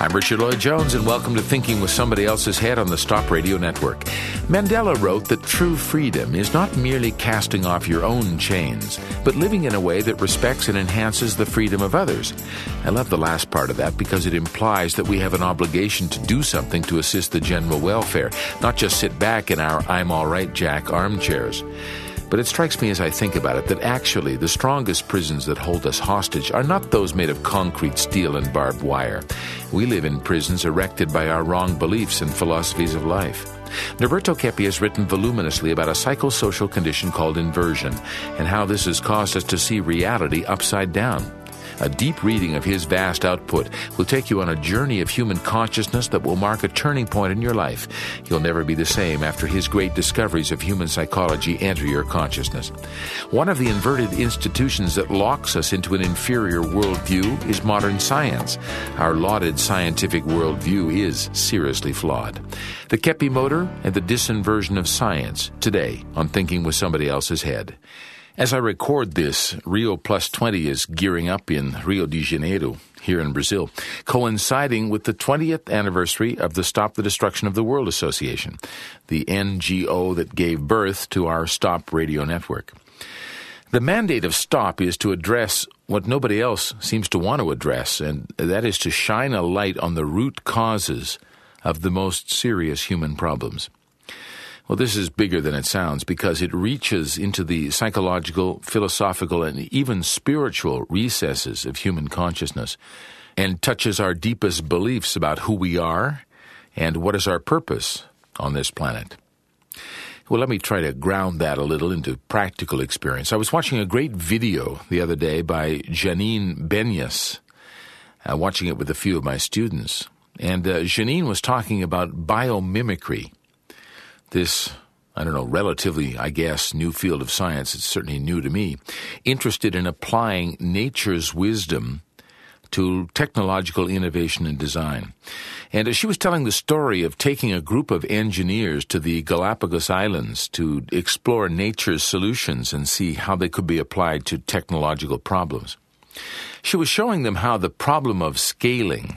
I'm Richard Lloyd-Jones, and welcome to Thinking with Somebody Else's Head on the Stop Radio Network. Mandela wrote that true freedom is not merely casting off your own chains, but living in a way that respects and enhances the freedom of others. I love the last part of that because it implies that we have an obligation to do something to assist the general welfare, not just sit back in our I'm all right, Jack armchairs. But it strikes me as I think about it that actually the strongest prisons that hold us hostage are not those made of concrete, steel, and barbed wire. We live in prisons erected by our wrong beliefs and philosophies of life. Norberto Keppe has written voluminously about a psychosocial condition called inversion and how this has caused us to see reality upside down. A deep reading of his vast output will take you on a journey of human consciousness that will mark a turning point in your life. You'll never be the same after his great discoveries of human psychology enter your consciousness. One of the inverted institutions that locks us into an inferior worldview is modern science. Our lauded scientific worldview is seriously flawed. The Keppe Motor and the Disinversion of Science, today on Thinking with Somebody Else's Head. As I record this, Rio Plus 20 is gearing up in Rio de Janeiro, here in Brazil, coinciding with the 20th anniversary of the Stop the Destruction of the World Association, the NGO that gave birth to our Stop radio network. The mandate of Stop is to address what nobody else seems to want to address, and that is to shine a light on the root causes of the most serious human problems. Well, this is bigger than it sounds because it reaches into the psychological, philosophical, and even spiritual recesses of human consciousness and touches our deepest beliefs about who we are and what is our purpose on this planet. Well, let me try to ground that a little into practical experience. I was watching a great video the other day by Janine Benyus, watching it with a few of my students. And Janine was talking about biomimicry. This, relatively, new field of science, it's certainly new to me, interested in applying nature's wisdom to technological innovation and design. And as she was telling the story of taking a group of engineers to the Galapagos Islands to explore nature's solutions and see how they could be applied to technological problems, she was showing them how the problem of scaling,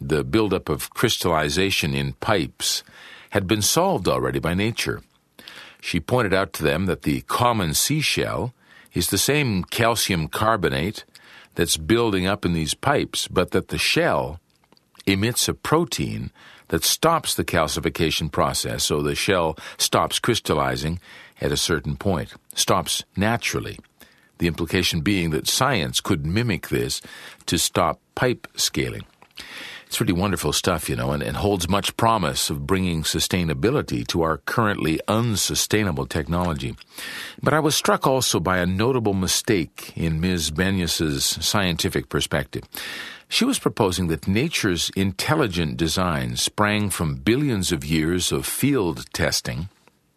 the buildup of crystallization in pipes, had been solved already by nature. She pointed out to them that the common seashell is the same calcium carbonate that's building up in these pipes, but that the shell emits a protein that stops the calcification process, so the shell stops crystallizing at a certain point, stops naturally. The implication being that science could mimic this to stop pipe scaling. It's really wonderful stuff, and holds much promise of bringing sustainability to our currently unsustainable technology. But I was struck also by a notable mistake in Ms. Benyus's scientific perspective. She was proposing that nature's intelligent design sprang from billions of years of field testing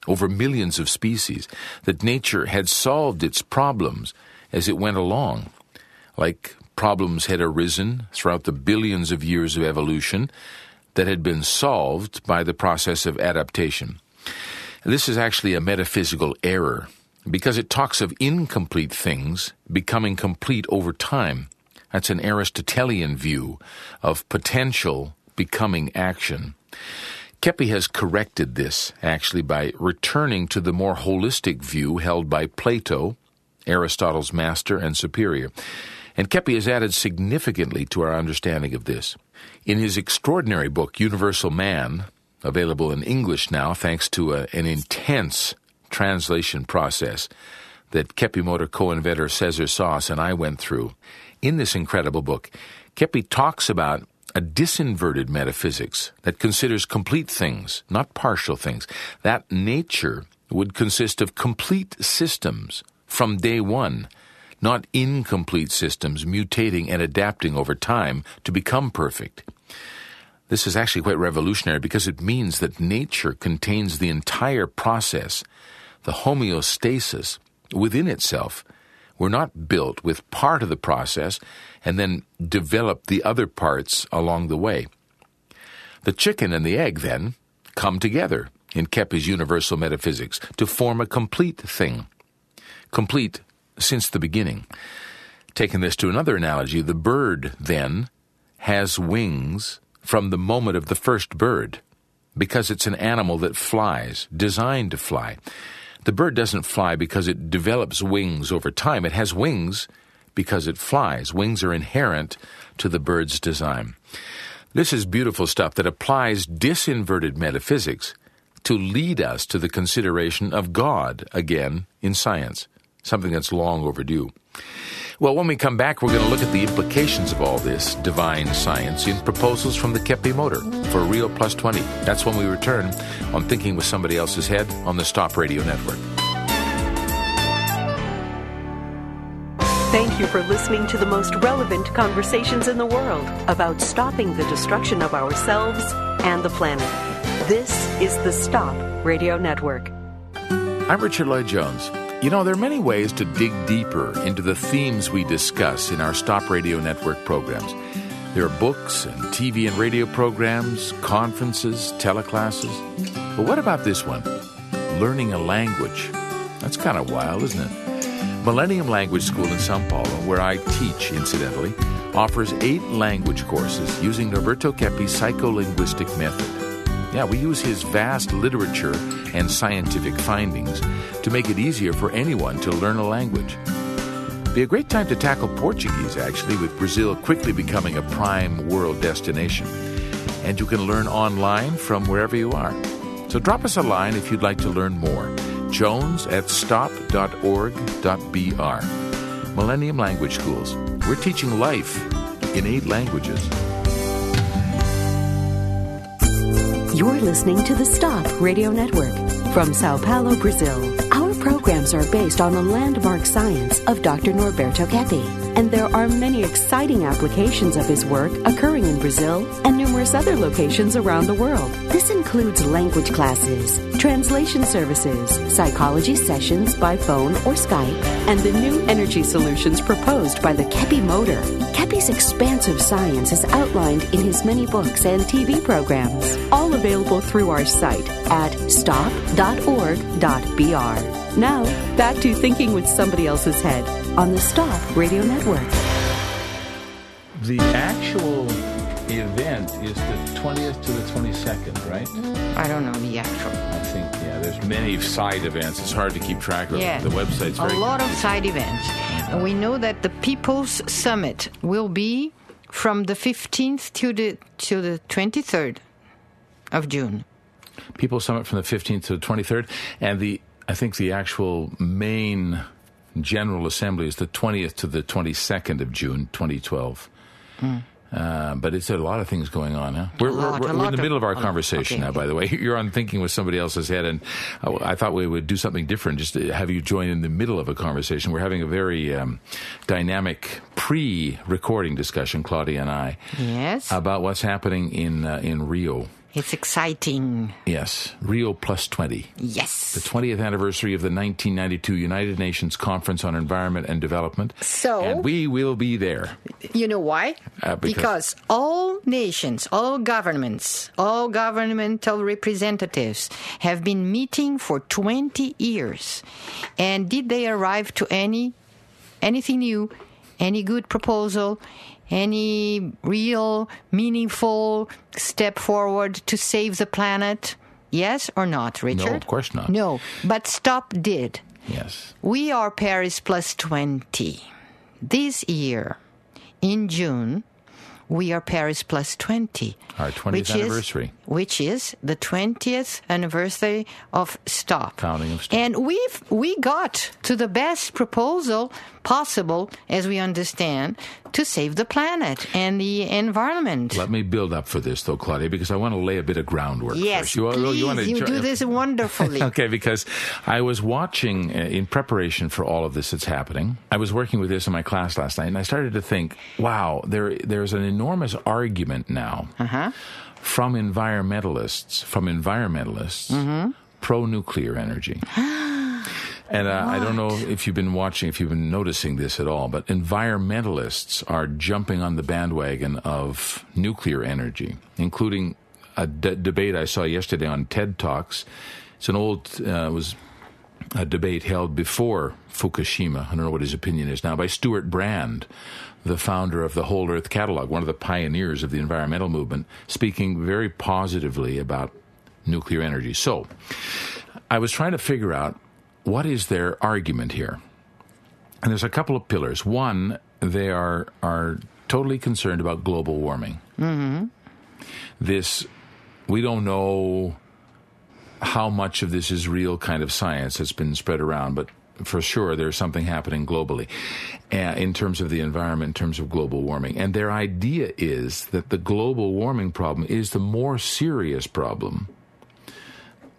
over millions of species, that nature had solved its problems as it went along, like problems had arisen throughout the billions of years of evolution that had been solved by the process of adaptation. This is actually a metaphysical error because it talks of incomplete things becoming complete over time. That's an Aristotelian view of potential becoming action. Keppe has corrected this, actually, by returning to the more holistic view held by Plato, Aristotle's master and superior. And Keppe has added significantly to our understanding of this. In his extraordinary book, Universal Man, available in English now thanks to an intense translation process that Keppe Motor co-inventor Cesar Soos and I went through, in this incredible book, Keppe talks about a disinverted metaphysics that considers complete things, not partial things. That nature would consist of complete systems from day one, not incomplete systems mutating and adapting over time to become perfect. This is actually quite revolutionary because it means that nature contains the entire process, the homeostasis, within itself. We're not built with part of the process and then develop the other parts along the way. The chicken and the egg, then, come together in Keppe's universal metaphysics to form a complete thing, complete since the beginning. Taking this to another analogy, the bird, then, has wings from the moment of the first bird, because it's an animal that flies, designed to fly. The bird doesn't fly because it develops wings over time. It has wings because it flies. Wings are inherent to the bird's design. This is beautiful stuff that applies disinverted metaphysics to lead us to the consideration of God again in science, something that's long overdue. Well, when we come back, we're going to look at the implications of all this divine science in proposals from the Keppe Motor for Rio Plus 20. That's when we return on Thinking with Somebody Else's Head on the Stop Radio Network. Thank you for listening to the most relevant conversations in the world about stopping the destruction of ourselves and the planet. This is the Stop Radio Network. I'm Richard Lloyd-Jones. You know, there are many ways to dig deeper into the themes we discuss in our Stop Radio Network programs. There are books and TV and radio programs, conferences, teleclasses. But what about this one? Learning a language. That's kind of wild, isn't it? Millennium Language School in São Paulo, where I teach, incidentally, offers 8 language courses using Norberto Keppe's psycholinguistic method. Yeah, we use his vast literature and scientific findings to make it easier for anyone to learn a language. Be a great time to tackle Portuguese, actually, with Brazil quickly becoming a prime world destination. And you can learn online from wherever you are. So drop us a line if you'd like to learn more. jones@stop.org.br. Millennium Language Schools. We're teaching life in 8 languages. You're listening to the Stop Radio Network from Sao Paulo, Brazil. Our programs are based on the landmark science of Dr. Norberto Keppe, and there are many exciting applications of his work occurring in Brazil and numerous other locations around the world. This includes language classes, translation services, psychology sessions by phone or Skype, and the new energy solutions proposed by the Keppe Motor. Keppe's expansive science is outlined in his many books and TV programs, all available through our site at stop.org.br. Now, back to Thinking with Somebody Else's Head on the Stop Radio Network. The actual event is the 20th to the 22nd, right? I don't know the actual. I think, yeah, there's many side events. It's hard to keep track of. Yeah. The website's very... a lot of side events. And we know that the People's Summit will be from the 15th to the 23rd of June. People's Summit from the 15th to the 23rd. And I think the actual main General Assembly is the 20th to the 22nd of June, 2012. Mm. But it's a lot of things going on, huh? We're in the middle of our conversation now, by the way. You're on Thinking with Somebody Else's Head, and I thought we would do something different, just to have you join in the middle of a conversation. We're having a very dynamic pre-recording discussion, Claudia and I, yes, about what's happening in Rio. It's exciting. Yes. Rio Plus 20. Yes. The 20th anniversary of the 1992 United Nations Conference on Environment and Development. And we will be there. You know why? Because all nations, all governments, all governmental representatives have been meeting for 20 years. And did they arrive to anything new, any good proposal, any real, meaningful step forward to save the planet? Yes or not, Richard? No, of course not. No, but Stop did. Yes. We are Paris Plus 20. This year, in June, we are Paris Plus 20. Our 20th anniversary. Which is the 20th anniversary of Stop. Founding of Stop. And we got to the best proposal possible, as we understand, to save the planet and the environment. Let me build up for this, though, Claudia, because I want to lay a bit of groundwork. Yes, first. You do this wonderfully. Okay, because I was watching, in preparation for all of this that's happening, I was working with this in my class last night, and I started to think, wow, there's an enormous argument now from environmentalists, pro-nuclear energy. And I don't know if you've been watching, if you've been noticing this at all, but environmentalists are jumping on the bandwagon of nuclear energy, including a debate I saw yesterday on TED Talks. It's an old, it was a debate held before Fukushima, I don't know what his opinion is now, by Stewart Brand, the founder of the Whole Earth Catalog, one of the pioneers of the environmental movement, speaking very positively about nuclear energy. So I was trying to figure out, what is their argument here? And there's a couple of pillars. One, they are totally concerned about global warming. Mm-hmm. This, we don't know how much of this is real kind of science that's been spread around, but for sure there's something happening globally in terms of the environment, in terms of global warming. And their idea is that the global warming problem is the more serious problem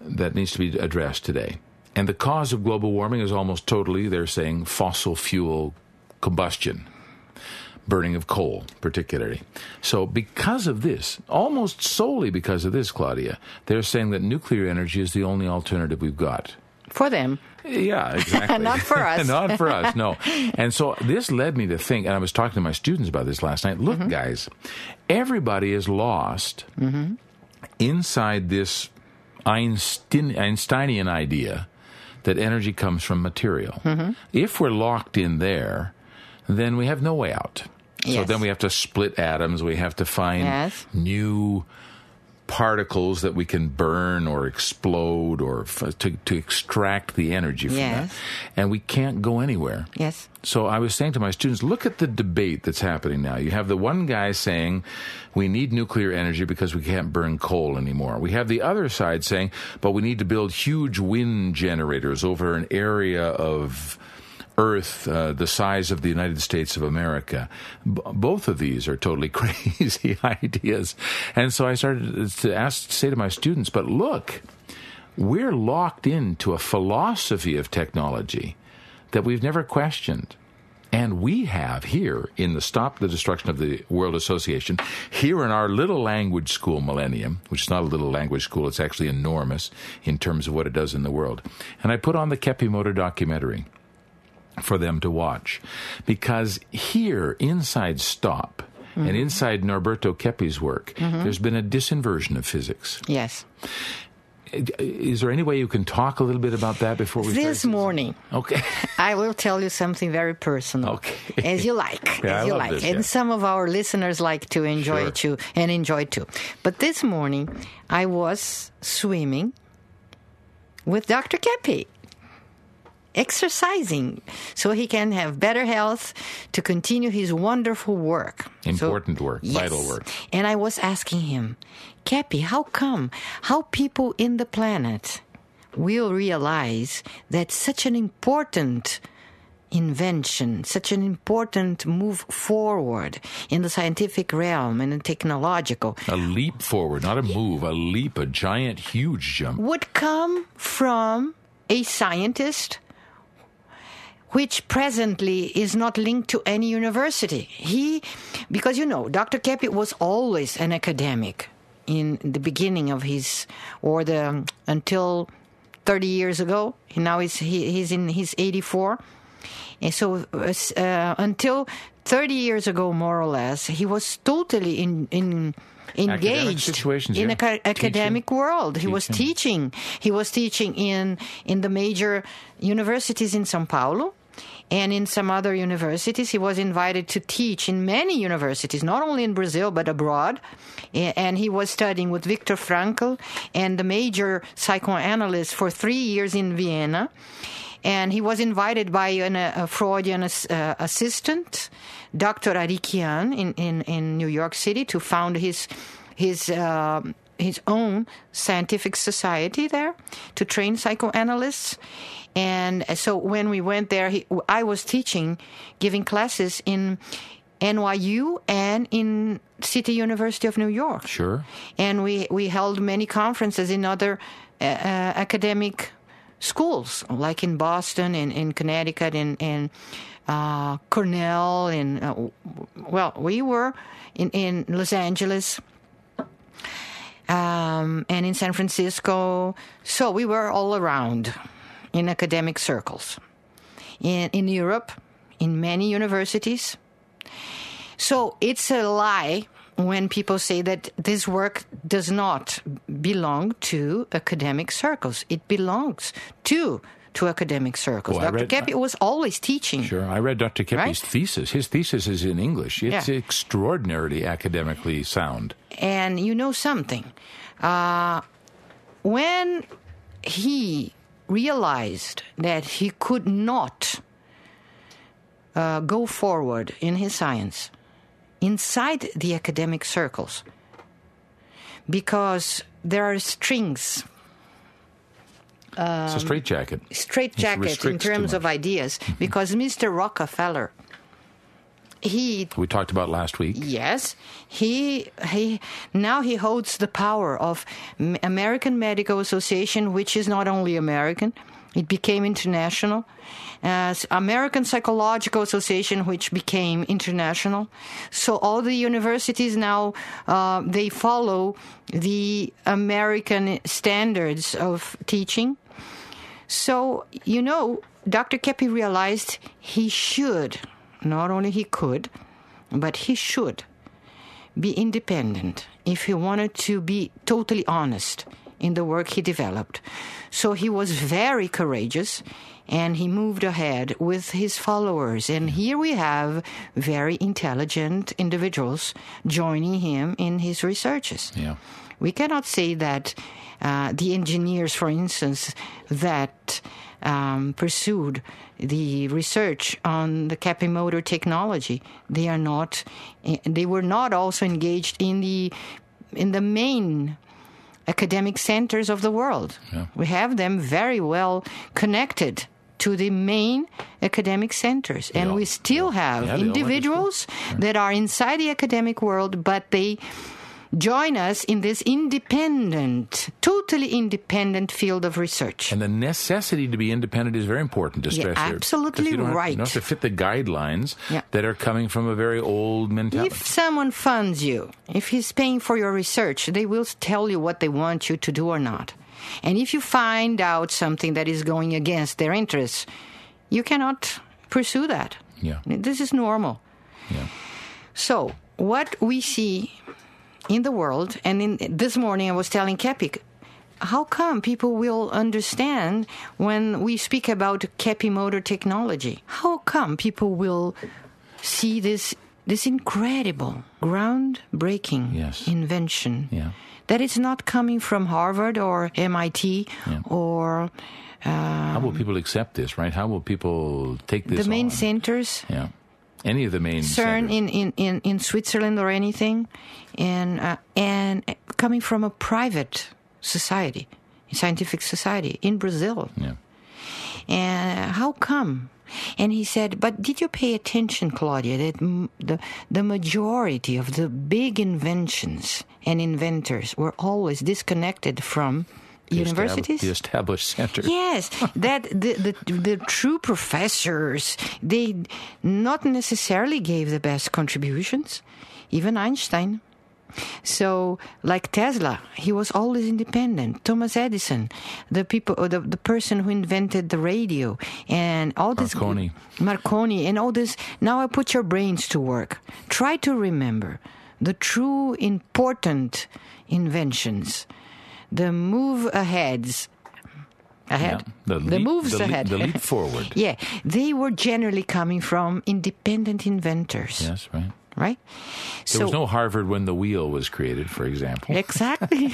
that needs to be addressed today. And the cause of global warming is almost totally, they're saying, fossil fuel combustion, burning of coal particularly. So because of this, almost solely because of this, Claudia, they're saying that nuclear energy is the only alternative we've got. For them. Yeah, exactly. Not for us. Not for us, no. And so this led me to think, and I was talking to my students about this last night, look, mm-hmm. guys, everybody is lost mm-hmm. inside this Einsteinian idea that energy comes from material. Mm-hmm. If we're locked in there, then we have no way out. Yes. So then we have to split atoms. We have to find yes. new particles that we can burn or explode or to extract the energy from yes. that. And we can't go anywhere. Yes. So I was saying to my students, look at the debate that's happening now. You have the one guy saying we need nuclear energy because we can't burn coal anymore. We have the other side saying, but we need to build huge wind generators over an area of Earth, the size of the United States of America. Both of these are totally crazy ideas. And so I started to say to my students, but look, we're locked into a philosophy of technology that we've never questioned. And we have here in the Stop the Destruction of the World Association, here in our little language school, Millennium, which is not a little language school, it's actually enormous in terms of what it does in the world. And I put on the Keppe Motor documentary for them to watch, because here inside Stop mm-hmm. and inside Norberto Keppe's work, mm-hmm. there's been a disinversion of physics. Yes. Is there any way you can talk a little bit about that before we start? This morning. Okay. I will tell you something very personal. Okay. As you like. Yeah, as you like. This, and yeah. some of our listeners like to enjoy sure. too and enjoy too. But this morning I was swimming with Dr. Keppe. Exercising so he can have better health to continue his wonderful work. Important work, yes. vital work. And I was asking him, Keppe, how come, how people in the planet will realize that such an important invention, such an important move forward in the scientific realm and in technological. A leap forward, not a move, a leap, a giant, huge jump. Would come from a scientist which presently is not linked to any university. He, because, you know, Dr. Keppe was always an academic in the beginning of his, or the, until 30 years ago. Now he's in his 84. And so until 30 years ago, more or less, he was totally engaged in the academic world. He was teaching. He was teaching in the major universities in São Paulo and in some other universities. He was invited to teach in many universities, not only in Brazil, but abroad. And he was studying with Viktor Frankl and the major psychoanalysts for 3 years in Vienna. And he was invited by a Freudian assistant, Dr. Arikian, in New York City, to found his own scientific society there to train psychoanalysts. And so when we went there, I was teaching, giving classes in NYU and in City University of New York. Sure. And we held many conferences in other academic schools, like in Boston, in Connecticut, in Cornell, we were in Los Angeles, and in San Francisco. So we were all around in academic circles, in Europe, in many universities. So it's a lie when people say that this work does not belong to academic circles. It belongs to to academic circles. Oh, Dr. Keppe was always teaching. Sure, I read Dr. Keppe's thesis. His thesis is in English. It's extraordinarily academically sound. And you know something? When he realized that he could not go forward in his science inside the academic circles, because there are strings. It's a straitjacket. Straitjacket in terms of ideas. Mm-hmm. Because Mr. Rockefeller, we talked about last week. Yes. Now he holds the power of American Medical Association, which is not only American. It became international. American Psychological Association, which became international. So all the universities now, they follow the American standards of teaching. So, you know, Dr. Keppe realized he should, not only he could, but he should be independent if he wanted to be totally honest in the work he developed. So he was very courageous, and he moved ahead with his followers. And here we have very intelligent individuals joining him in his researches. Yeah. We cannot say that the engineers, for instance, that pursued the research on the Keppe motor technology, they were not also engaged in the main academic centers of the world. Yeah. We have them very well connected to the main academic centers. And we still have individuals that are inside the academic world, but they join us in this independent, totally independent field of research. And the necessity to be independent is very important to stress here. Absolutely right. You don't have to fit the guidelines that are coming from a very old mentality. If someone funds you, if he's paying for your research, they will tell you what they want you to do or not. And if you find out something that is going against their interests, you cannot pursue that. Yeah. This is normal. Yeah. So, what we see in the world, and this morning I was telling Keppe, how come people will understand when we speak about Keppe motor technology? How come people will see this incredible, groundbreaking invention that it's not coming from Harvard or MIT or... how will people accept this, right? How will people take this the main on? Centers... Yeah. Any of the main CERN in Switzerland or anything, and coming from a private society, scientific society in Brazil. Yeah. And how come? And he said, but did you pay attention, Claudia, that the majority of the big inventions and inventors were always disconnected from universities? The established centers. Yes, that the true professors, they not necessarily gave the best contributions, even Einstein. So, like Tesla, he was always independent. Thomas Edison, the person who invented the radio, and all this... Marconi, and all this. Now I put your brains to work. Try to remember the true important inventions. The move ahead. Yeah, the moves ahead. The leap forward. Yeah, they were generally coming from independent inventors. Yes, right. Right? There was no Harvard when the wheel was created, for example. Exactly.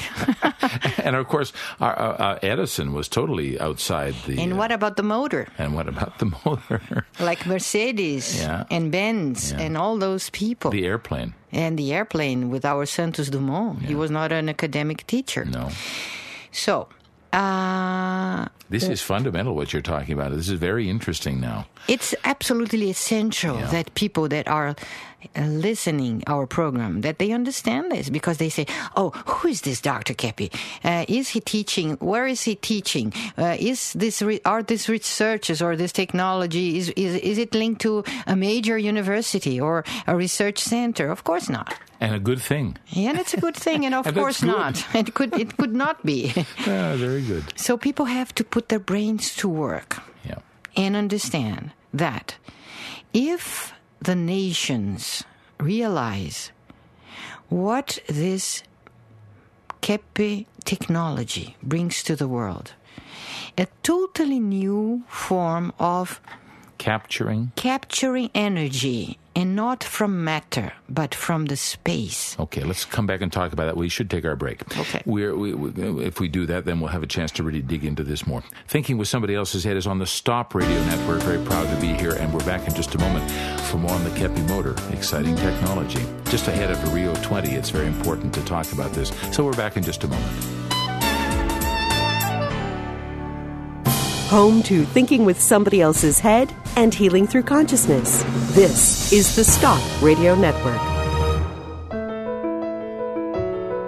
And, of course, our Edison was totally outside the... And what about the motor? Like Mercedes and Benz and all those people. The airplane. And the airplane with our Santos Dumont. Yeah. He was not an academic teacher. No. So... this is fundamental, what you're talking about. This is very interesting now. It's absolutely essential that people that are listening our program, that they understand this, because they say, oh, who is this Dr. Keppe? Is he teaching? Where is he teaching? Are these researchers or this technology, is it linked to a major university or a research center? Of course not. And a good thing. Yeah, it's a good thing, and of course not. It could not be. Yeah, very good. So people have to put their brains to work and understand that if the nations realize what this Keppe technology brings to the world, a totally new form of capturing energy, and not from matter, but from the space. Okay, let's come back and talk about that. We should take our break. Okay. If we do that, then we'll have a chance to really dig into this more. Thinking with Somebody Else's Head is on the Stop Radio Network. Very proud to be here, and we're back in just a moment for more on the Keppe Motor. Exciting technology. Just ahead of Rio 20, it's very important to talk about this. So we're back in just a moment. Home to Thinking with Somebody Else's Head and Healing Through Consciousness. This is the Stop Radio Network.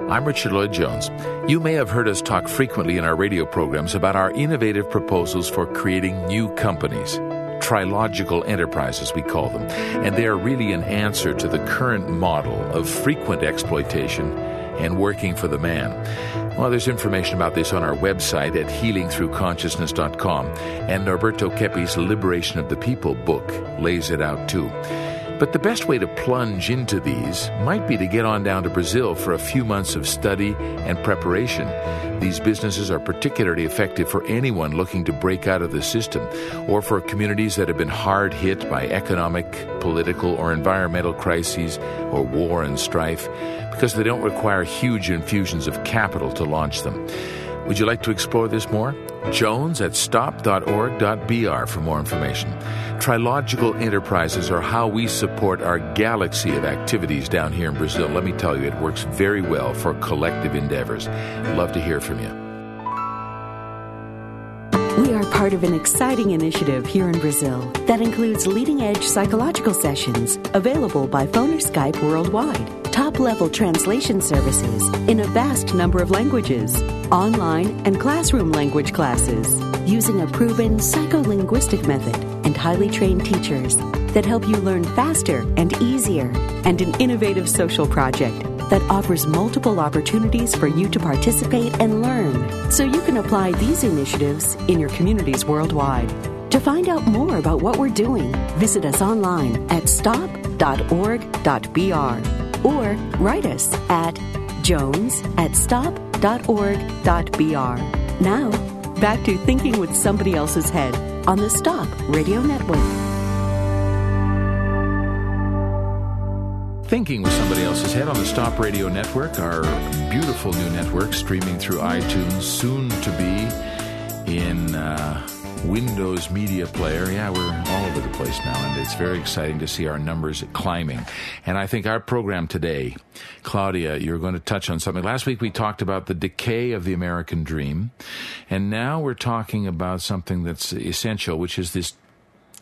I'm Richard Lloyd-Jones. You may have heard us talk frequently in our radio programs about our innovative proposals for creating new companies. Trilogical enterprises, we call them. And they are really an answer to the current model of frequent exploitation and working for the man. Well, there's information about this on our website at healingthroughconsciousness.com, and Norberto Keppe's Liberation of the People book lays it out too. But the best way to plunge into these might be to get on down to Brazil for a few months of study and preparation. These businesses are particularly effective for anyone looking to break out of the system, or for communities that have been hard hit by economic, political, or environmental crises, or war and strife, because they don't require huge infusions of capital to launch them. Would you like to explore this more? Jones at stop.org.br for more information. Trilogical enterprises are how we support our galaxy of activities down here in Brazil. Let me tell you, it works very well for collective endeavors. Love to hear from you. We are part of an exciting initiative here in Brazil that includes leading-edge psychological sessions available by phone or Skype worldwide, top-level translation services in a vast number of languages, online and classroom language classes, using a proven psycholinguistic method and highly trained teachers that help you learn faster and easier, and an innovative social project that offers multiple opportunities for you to participate and learn, so you can apply these initiatives in your communities worldwide. To find out more about what we're doing, visit us online at stop.org.br or write us at jones@stop.org.br. Now, back to Thinking with Somebody Else's Head on the Stop Radio Network. Thinking with Somebody Else's Head on the Stop Radio Network, our beautiful new network streaming through iTunes, soon to be in Windows Media Player. Yeah, we're all over the place now, and it's very exciting to see our numbers climbing. And I think our program today, Claudia, you're going to touch on something. Last week we talked about the decay of the American dream, and now we're talking about something that's essential, which is this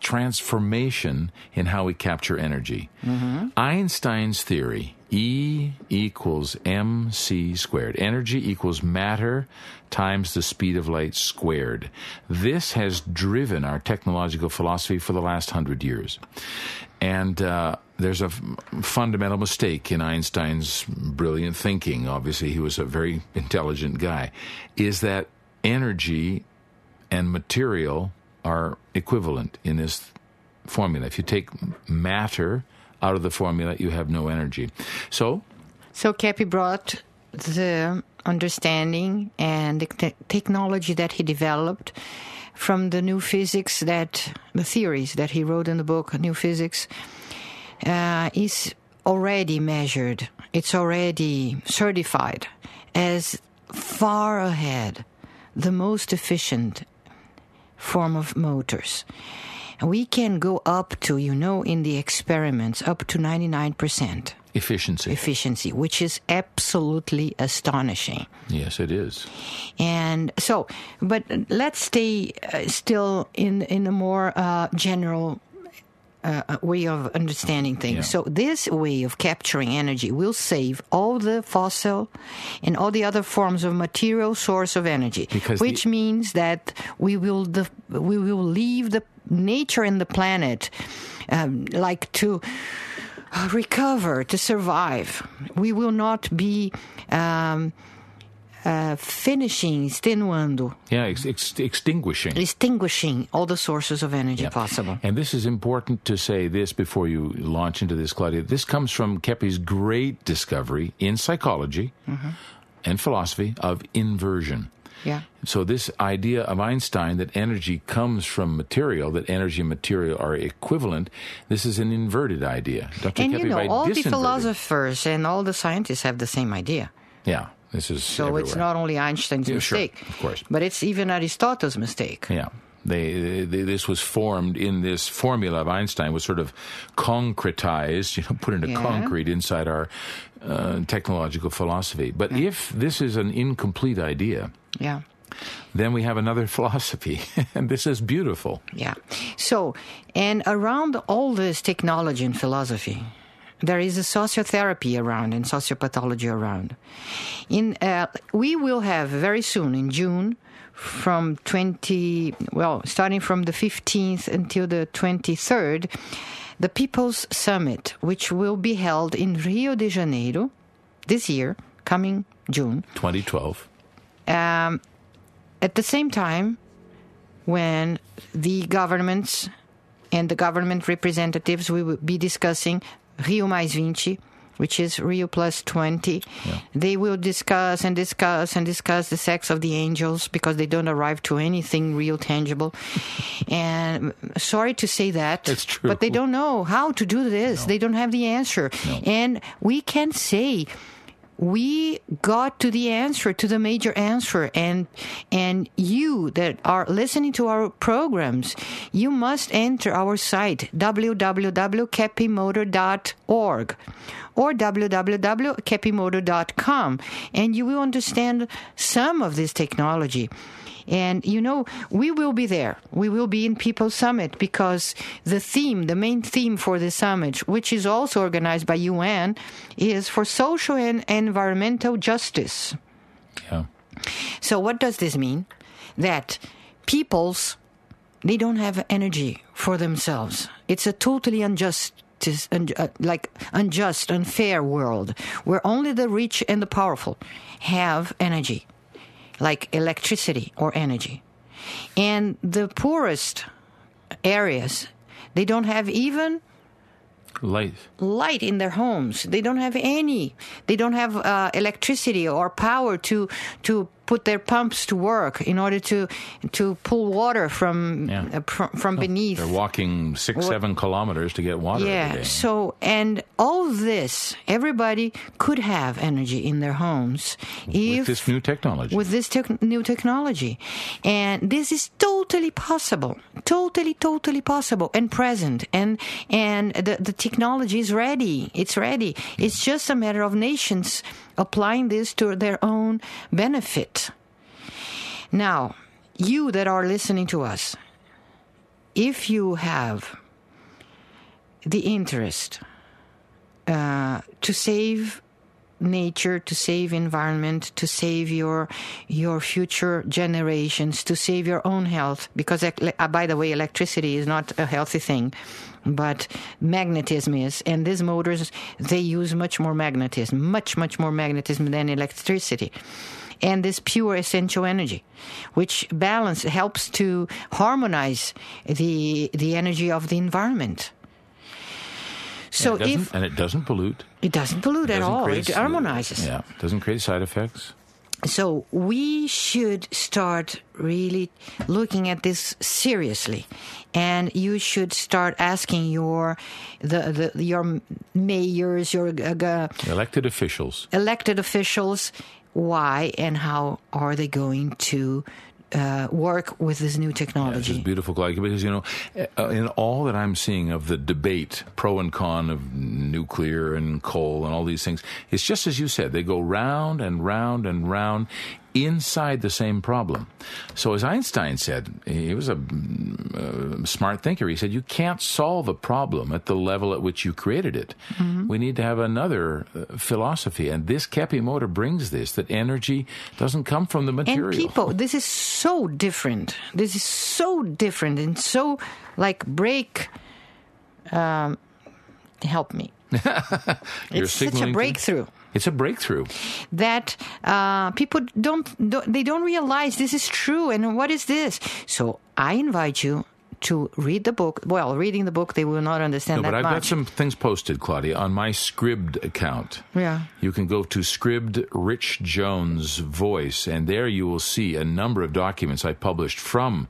transformation in how we capture energy. Mm-hmm. Einstein's theory, E=mc². Energy equals matter times the speed of light squared. This has driven our technological philosophy for the last 100 years. And there's a fundamental mistake in Einstein's brilliant thinking. Obviously, he was a very intelligent guy. Is that energy and material are equivalent in this formula. If you take matter out of the formula, you have no energy. So Keppe brought the understanding and the technology that he developed from the new physics, that the theories that he wrote in the book, New Physics, is already measured. It's already certified as far ahead, the most efficient form of motors. We can go up to, in the experiments, up to 99%. Efficiency, which is absolutely astonishing. Yes, it is. And so, but let's stay still in a more general way of understanding things. Yeah. So this way of capturing energy will save all the fossil and all the other forms of material source of energy, which means that we will leave the nature and the planet to recover, to survive. We will not be finishing, extenuando. Yeah, extinguishing. Extinguishing all the sources of energy possible. And this is important to say this before you launch into this, Claudia. This comes from Keppe's great discovery in psychology and philosophy of inversion. Yeah. So this idea of Einstein that energy comes from material, that energy and material are equivalent, this is an inverted idea. Dr. And Keppe, you know, all the philosophers and all the scientists have the same idea. Yeah. This is so everywhere. It's not only Einstein's mistake, sure, of course, but it's even Aristotle's mistake. Yeah. This was formed in this formula of Einstein, was sort of concretized, you know, put into concrete inside our technological philosophy. But if this is an incomplete idea, then we have another philosophy, and this is beautiful. Yeah. So, and around all this technology and philosophy, there is a sociotherapy around and sociopathology around. We will have very soon, in June, starting from the 15th until the 23rd, the People's Summit, which will be held in Rio de Janeiro this year, coming June 2012. At the same time when the governments and the government representatives will be discussing Rio Mais 20, which is Rio Plus 20. Yeah. They will discuss and discuss and discuss the sex of the angels, because they don't arrive to anything real tangible. And sorry to say that, it's true. But they don't know how to do this. No. They don't have the answer. No. And we can say we got to the answer, to the major answer. And you that are listening to our programs, you must enter our site, www.keppemotor.org or www.keppemotor.com, and you will understand some of this technology. And, you know, we will be there. We will be in People's Summit, because the main theme for the summit, which is also organized by UN, is for social and environmental justice. Yeah. So what does this mean? That peoples, they don't have energy for themselves. It's a totally unjust, unfair world where only the rich and the powerful have energy, like electricity or energy. And the poorest areas, they don't have even light in their homes. They don't have any. They don't have electricity or power to put their pumps to work in order to pull water from beneath. They're walking 6-7 kilometers to get water every day. So, and all this, everybody could have energy in their homes with this new technology. With this new technology. And this is totally possible. Totally, totally possible and present. And the technology is ready. It's ready. It's just a matter of nations applying this to their own benefit. Now, you that are listening to us, if you have the interest to save nature, to save environment, to save your future generations, to save your own health, because by the way, electricity is not a healthy thing, but magnetism is, and these motors, they use much more magnetism than electricity. And this pure essential energy, which helps to harmonize the energy of the environment. So it doesn't pollute. It doesn't pollute at all. It harmonizes. Yeah, it doesn't create side effects. So we should start really looking at this seriously, and you should start asking your mayors, your elected officials, why and how are they going to work with this new technology. This is beautiful, because, you know, in all that I'm seeing of the debate, pro and con of nuclear and coal and all these things, it's just as you said, they go round and round and round inside the same problem. So as Einstein said, he was a smart thinker. He said, you can't solve a problem at the level at which you created it. Mm-hmm. We need to have another philosophy. And this Keppe Motor brings this, that energy doesn't come from the material. And people, this is so different. This is so different and so, like, break. Help me. It's such a breakthrough. It's a breakthrough that people don't realize this is true. And what is this? So I invite you to read the book. Well, reading the book, they will not understand that much. But I've got some things posted, Claudia, on my Scribd account. Yeah. You can go to Scribd Rich Jones Voice, and there you will see a number of documents I published from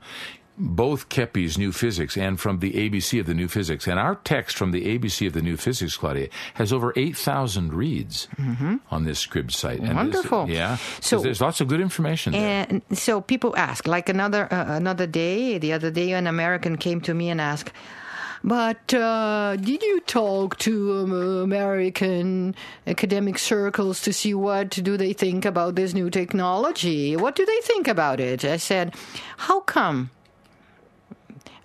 both Keppe's New Physics and from the ABC of the New Physics. And our text from the ABC of the New Physics, Claudia, has over 8,000 reads on this Scribd site. Wonderful. And yeah. So there's lots of good information there. And so people ask, like the other day an American came to me and asked, but did you talk to American academic circles to see what do they think about this new technology? What do they think about it? I said, how come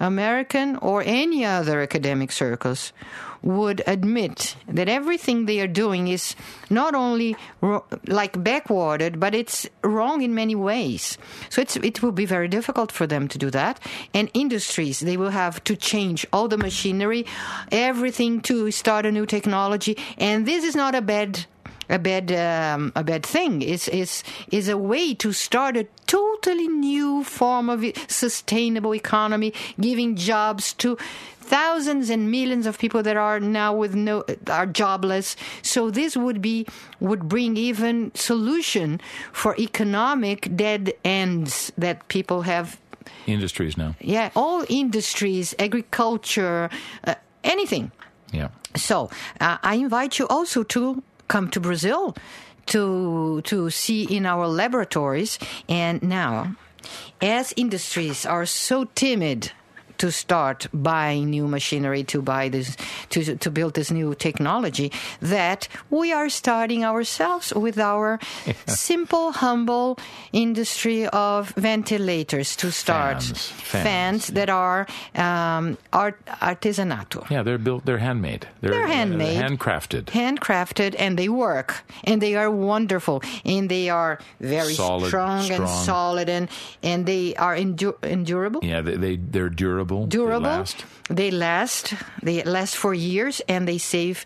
American or any other academic circles would admit that everything they are doing is not only backwarded, but it's wrong in many ways. So it will be very difficult for them to do that. And industries, they will have to change all the machinery, everything to start a new technology. And this is not a bad thing. It's a way to start a totally new form of sustainable economy, giving jobs to thousands and millions of people that are now are jobless. So this would bring even solution for economic dead ends that people have. Industries now. Yeah, all industries, agriculture, anything. Yeah. So I invite you also to come to Brazil to see in our laboratories. And now, as industries are so timid to start buying new machinery, to build this new technology, that we are starting ourselves with our simple, humble industry of ventilators to start. Fans that are artisanato. Yeah, they're built. They're handmade. They're handmade. They're handcrafted. Handcrafted, and they work, and they are wonderful, and they are very strong and solid, and they are endurable. Yeah, they're durable. Durable. They last for years, and they save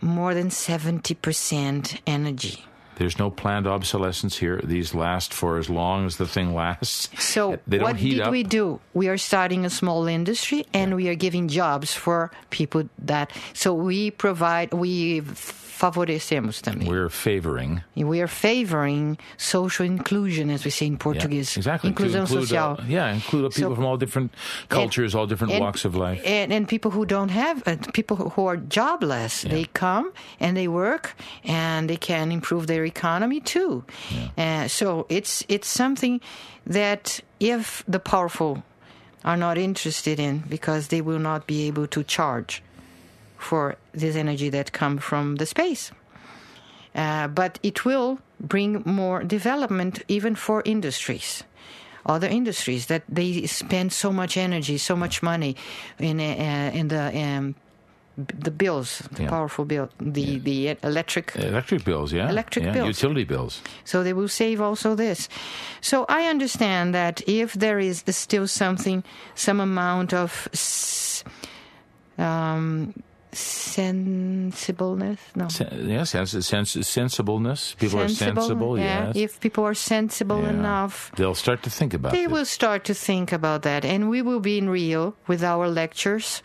more than 70% energy. There's no planned obsolescence here. These last for as long as the thing lasts. So what did we do? We are starting a small industry, and we are giving jobs for people that... So we favorecemos também. We are favoring social inclusion, as we say in Portuguese. Yeah, exactly. Inclusão social. Include people from all different cultures, all different walks of life. And people who don't have, people who are jobless, they come and they work and they can improve their economy too. Yeah. So it's something that if the powerful are not interested in, because they will not be able to charge for this energy that comes from the space. But it will bring more development even for industries. Other industries that they spend so much energy, so much money in the bills, powerful bill, the electric bills, bills, utility bills. So they will save also this. So I understand that if there is still some amount of sensibleness? No. Sensibleness. People are sensible, yes. If people are sensible enough... They'll start to think about it. They will start to think about that. And we will be in Rio with our lectures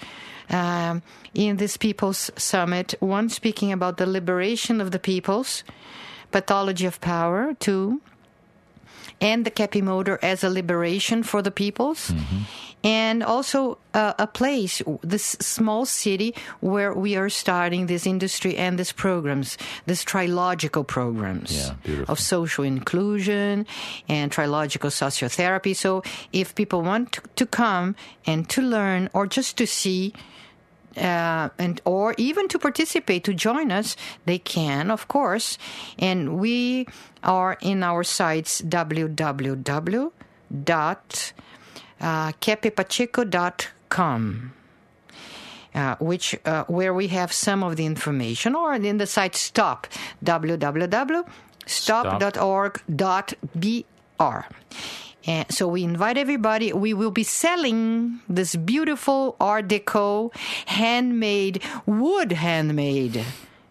in this People's Summit. One speaking about the liberation of the peoples, pathology of power, too, and the Keppe Motor as a liberation for the peoples. Mm-hmm. And also a place, this small city where we are starting this industry and these programs, these trilogical programs of social inclusion and trilogical sociotherapy. So if people want to come and to learn or just to see and or even to participate, to join us, they can, of course. And we are in our sites, www.keppepacheco.com, where we have some of the information, or in the site Stop, www.stop.org.br. And so we invite everybody. We will be selling this beautiful Art Deco handmade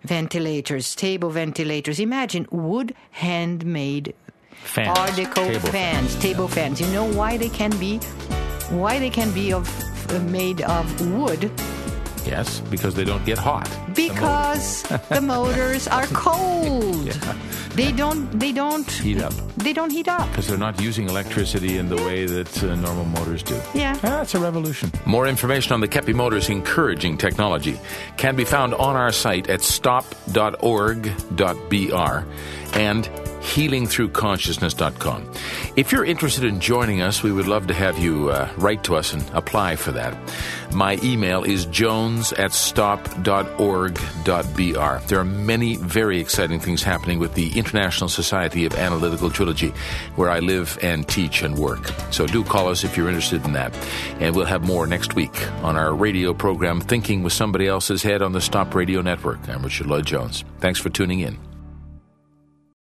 ventilators, table ventilators. Imagine wood handmade fans, Art Deco fans, table fans. You know why they can be of made of wood. Yes, because they don't get hot. Because the motors are cold. Yeah. They don't heat up. They don't heat up. Because they're not using electricity in the way that normal motors do. Yeah. That's a revolution. More information on the Keppe Motors encouraging technology can be found on our site at stop.org.br and healingthroughconsciousness.com. If you're interested in joining us, we would love to have you write to us and apply for that. My email is jones@stop.org.br. There are many very exciting things happening with the International Society of Analytical Trilogy, where I live and teach and work. So do call us if you're interested in that. And we'll have more next week on our radio program, Thinking with Somebody Else's Head, on the Stop Radio Network. I'm Richard Lloyd Jones. Thanks for tuning in.